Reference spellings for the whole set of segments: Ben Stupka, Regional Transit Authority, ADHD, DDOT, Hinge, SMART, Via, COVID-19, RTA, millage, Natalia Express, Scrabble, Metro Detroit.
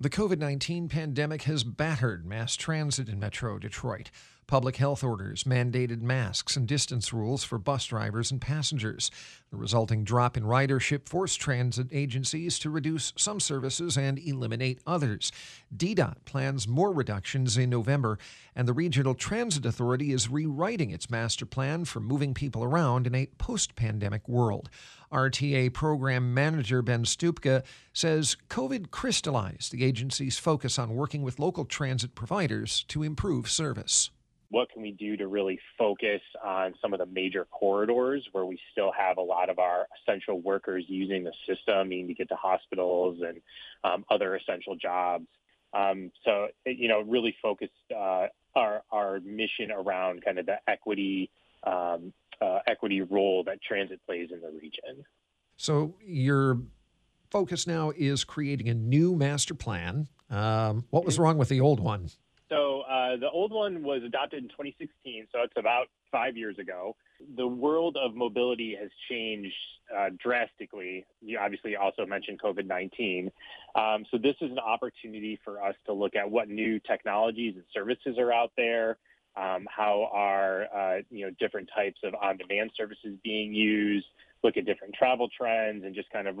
The COVID-19 pandemic has battered mass transit in Metro Detroit. Public health orders mandated masks and distance rules for bus drivers and passengers. The resulting drop in ridership forced transit agencies to reduce some services and eliminate others. DDOT plans more reductions in November, and the Regional Transit Authority is rewriting its master plan for moving people around in a post-pandemic world. RTA program manager Ben Stupka says COVID crystallized the agency's focus on working with local transit providers to improve service. What can we do to really focus on some of the major corridors where we still have a lot of our essential workers using the system, meaning to get to hospitals and other essential jobs? Really focused our mission around kind of the equity role that transit plays in the region. So your focus now is creating a new master plan. What was wrong with the old one? So the old one was adopted in 2016, so it's about 5 years ago. The world of mobility has changed drastically. You obviously also mentioned COVID-19. So this is an opportunity for us to look at what new technologies and services are out there. How are different types of on-demand services being used, look at different travel trends, and just kind of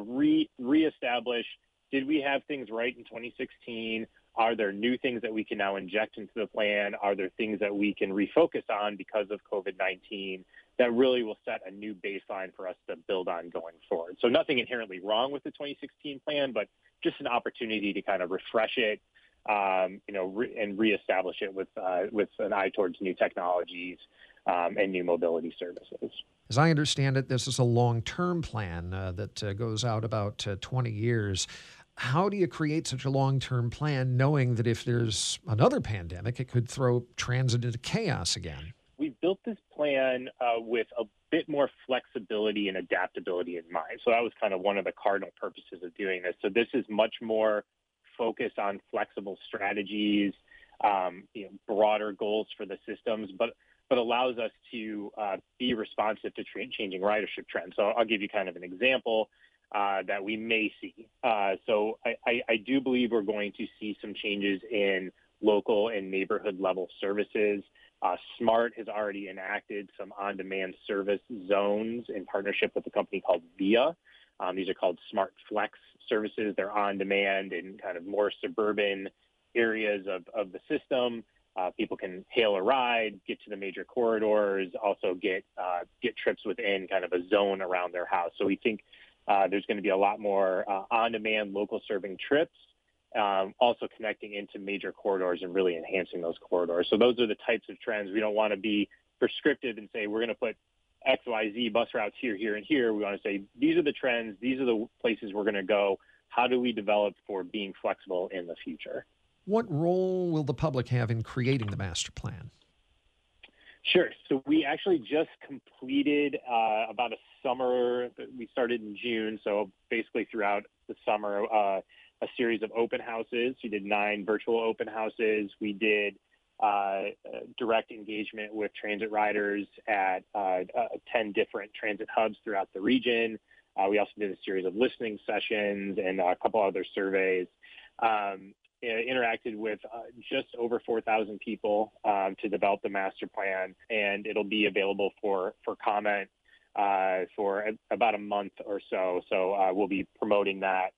reestablish, did we have things right in 2016? Are there new things that we can now inject into the plan? Are there things that we can refocus on because of COVID-19 that really will set a new baseline for us to build on going forward? So nothing inherently wrong with the 2016 plan, but just an opportunity to kind of refresh it, and reestablish it with an eye towards new technologies and new mobility services. As I understand it, this is a long-term plan that goes out about 20 years. How do you create such a long-term plan, knowing that if there's another pandemic, it could throw transit into chaos again? We built this plan with a bit more flexibility and adaptability in mind. So that was kind of one of the cardinal purposes of doing this. So this is much more focus on flexible strategies, broader goals for the systems, but allows us to be responsive to changing ridership trends. So I'll give you kind of an example that we may see. So I do believe we're going to see some changes in local and neighborhood level services. SMART has already enacted some on-demand service zones in partnership with a company called Via. These are called SMART Flex services. They're on demand in kind of more suburban areas of the system. People can hail a ride, get to the major corridors, also get trips within kind of a zone around their house. So we think there's going to be a lot more on-demand local serving trips, also connecting into major corridors and really enhancing those corridors. So those are the types of trends. We don't want to be prescriptive and say we're going to put XYZ bus routes here, here, and here. We want to say these are the trends. These are the places we're going to go. How do we develop for being flexible in the future? What role will the public have in creating the master plan? Sure. So we actually just completed about a summer. We started in June, so basically throughout the summer, a series of open houses. We did 9 virtual open houses. We did direct engagement with transit riders at 10 different transit hubs throughout the region. We also did a series of listening sessions and a couple other surveys. Interacted with just over 4,000 people to develop the master plan, and it'll be available for comment for about a month or so. So we'll be promoting that.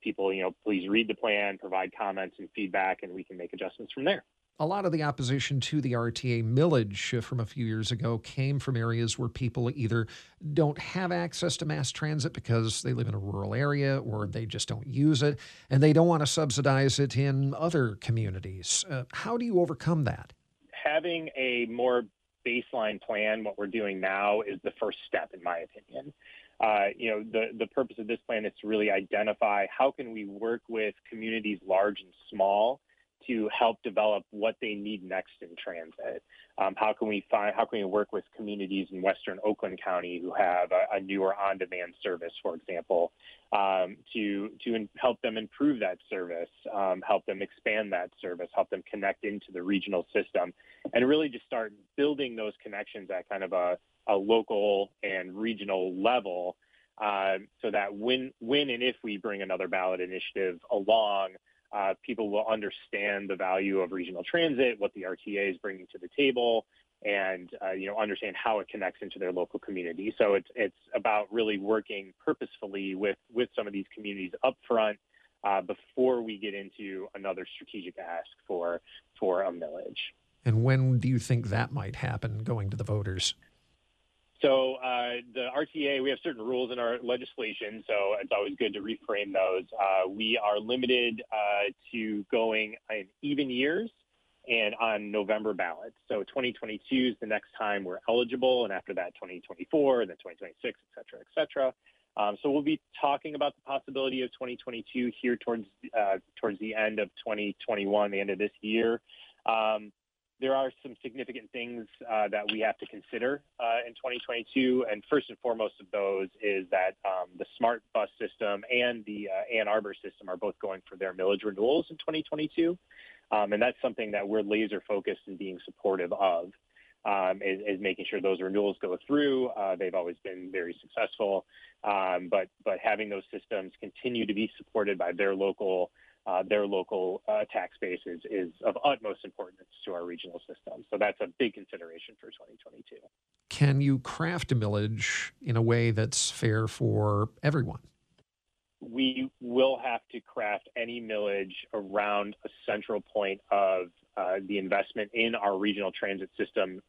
People, please read the plan, provide comments and feedback, and we can make adjustments from there. A lot of the opposition to the RTA millage from a few years ago came from areas where people either don't have access to mass transit because they live in a rural area or they just don't use it, and they don't want to subsidize it in other communities. How do you overcome that? Having a more baseline plan, what we're doing now, is the first step, in my opinion. The purpose of this plan is to really identify how can we work with communities large and small to help develop what they need next in transit. How can we work with communities in Western Oakland County who have a newer on-demand service, for example, to help them improve that service, help them expand that service, help them connect into the regional system, and really just start building those connections at kind of a local and regional level so that when and if we bring another ballot initiative along, people will understand the value of regional transit, what the RTA is bringing to the table, and understand how it connects into their local community. So it's about really working purposefully with some of these communities up front before we get into another strategic ask for a millage. And when do you think that might happen, going to the voters? So the RTA, we have certain rules in our legislation, so it's always good to reframe those. We are limited to going in even years and on November ballots. So 2022 is the next time we're eligible, and after that 2024, and then 2026, et cetera, et cetera. So we'll be talking about the possibility of 2022 here towards the end of 2021, the end of this year. There are some significant things that we have to consider in 2022, and first and foremost of those is that the SMART bus system and the Ann Arbor system are both going for their millage renewals in 2022, and that's something that we're laser focused in being supportive of, is making sure those renewals go through. They've always been very successful, but having those systems continue to be supported by their local tax base is of utmost importance to our regional system. So that's a big consideration for 2022. Can you craft a millage in a way that's fair for everyone? We will have to craft any millage around a central point of the investment in our regional transit system,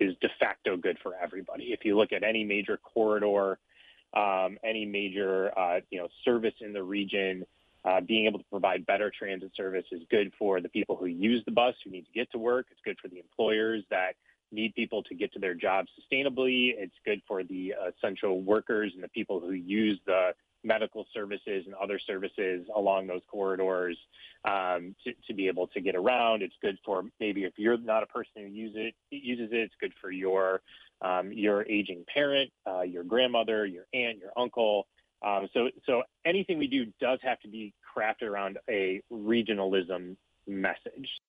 is de facto good for everybody. If you look at any major corridor, any major, service in the region, being able to provide better transit service is good for the people who use the bus, who need to get to work. It's good for the employers that need people to get to their jobs sustainably. It's good for the essential workers and the people who use the medical services and other services along those corridors to be able to get around. It's good for, maybe if you're not a person who uses it, it's good for your aging parent, your grandmother, your aunt, your uncle. So anything we do does have to be crafted around a regionalism message.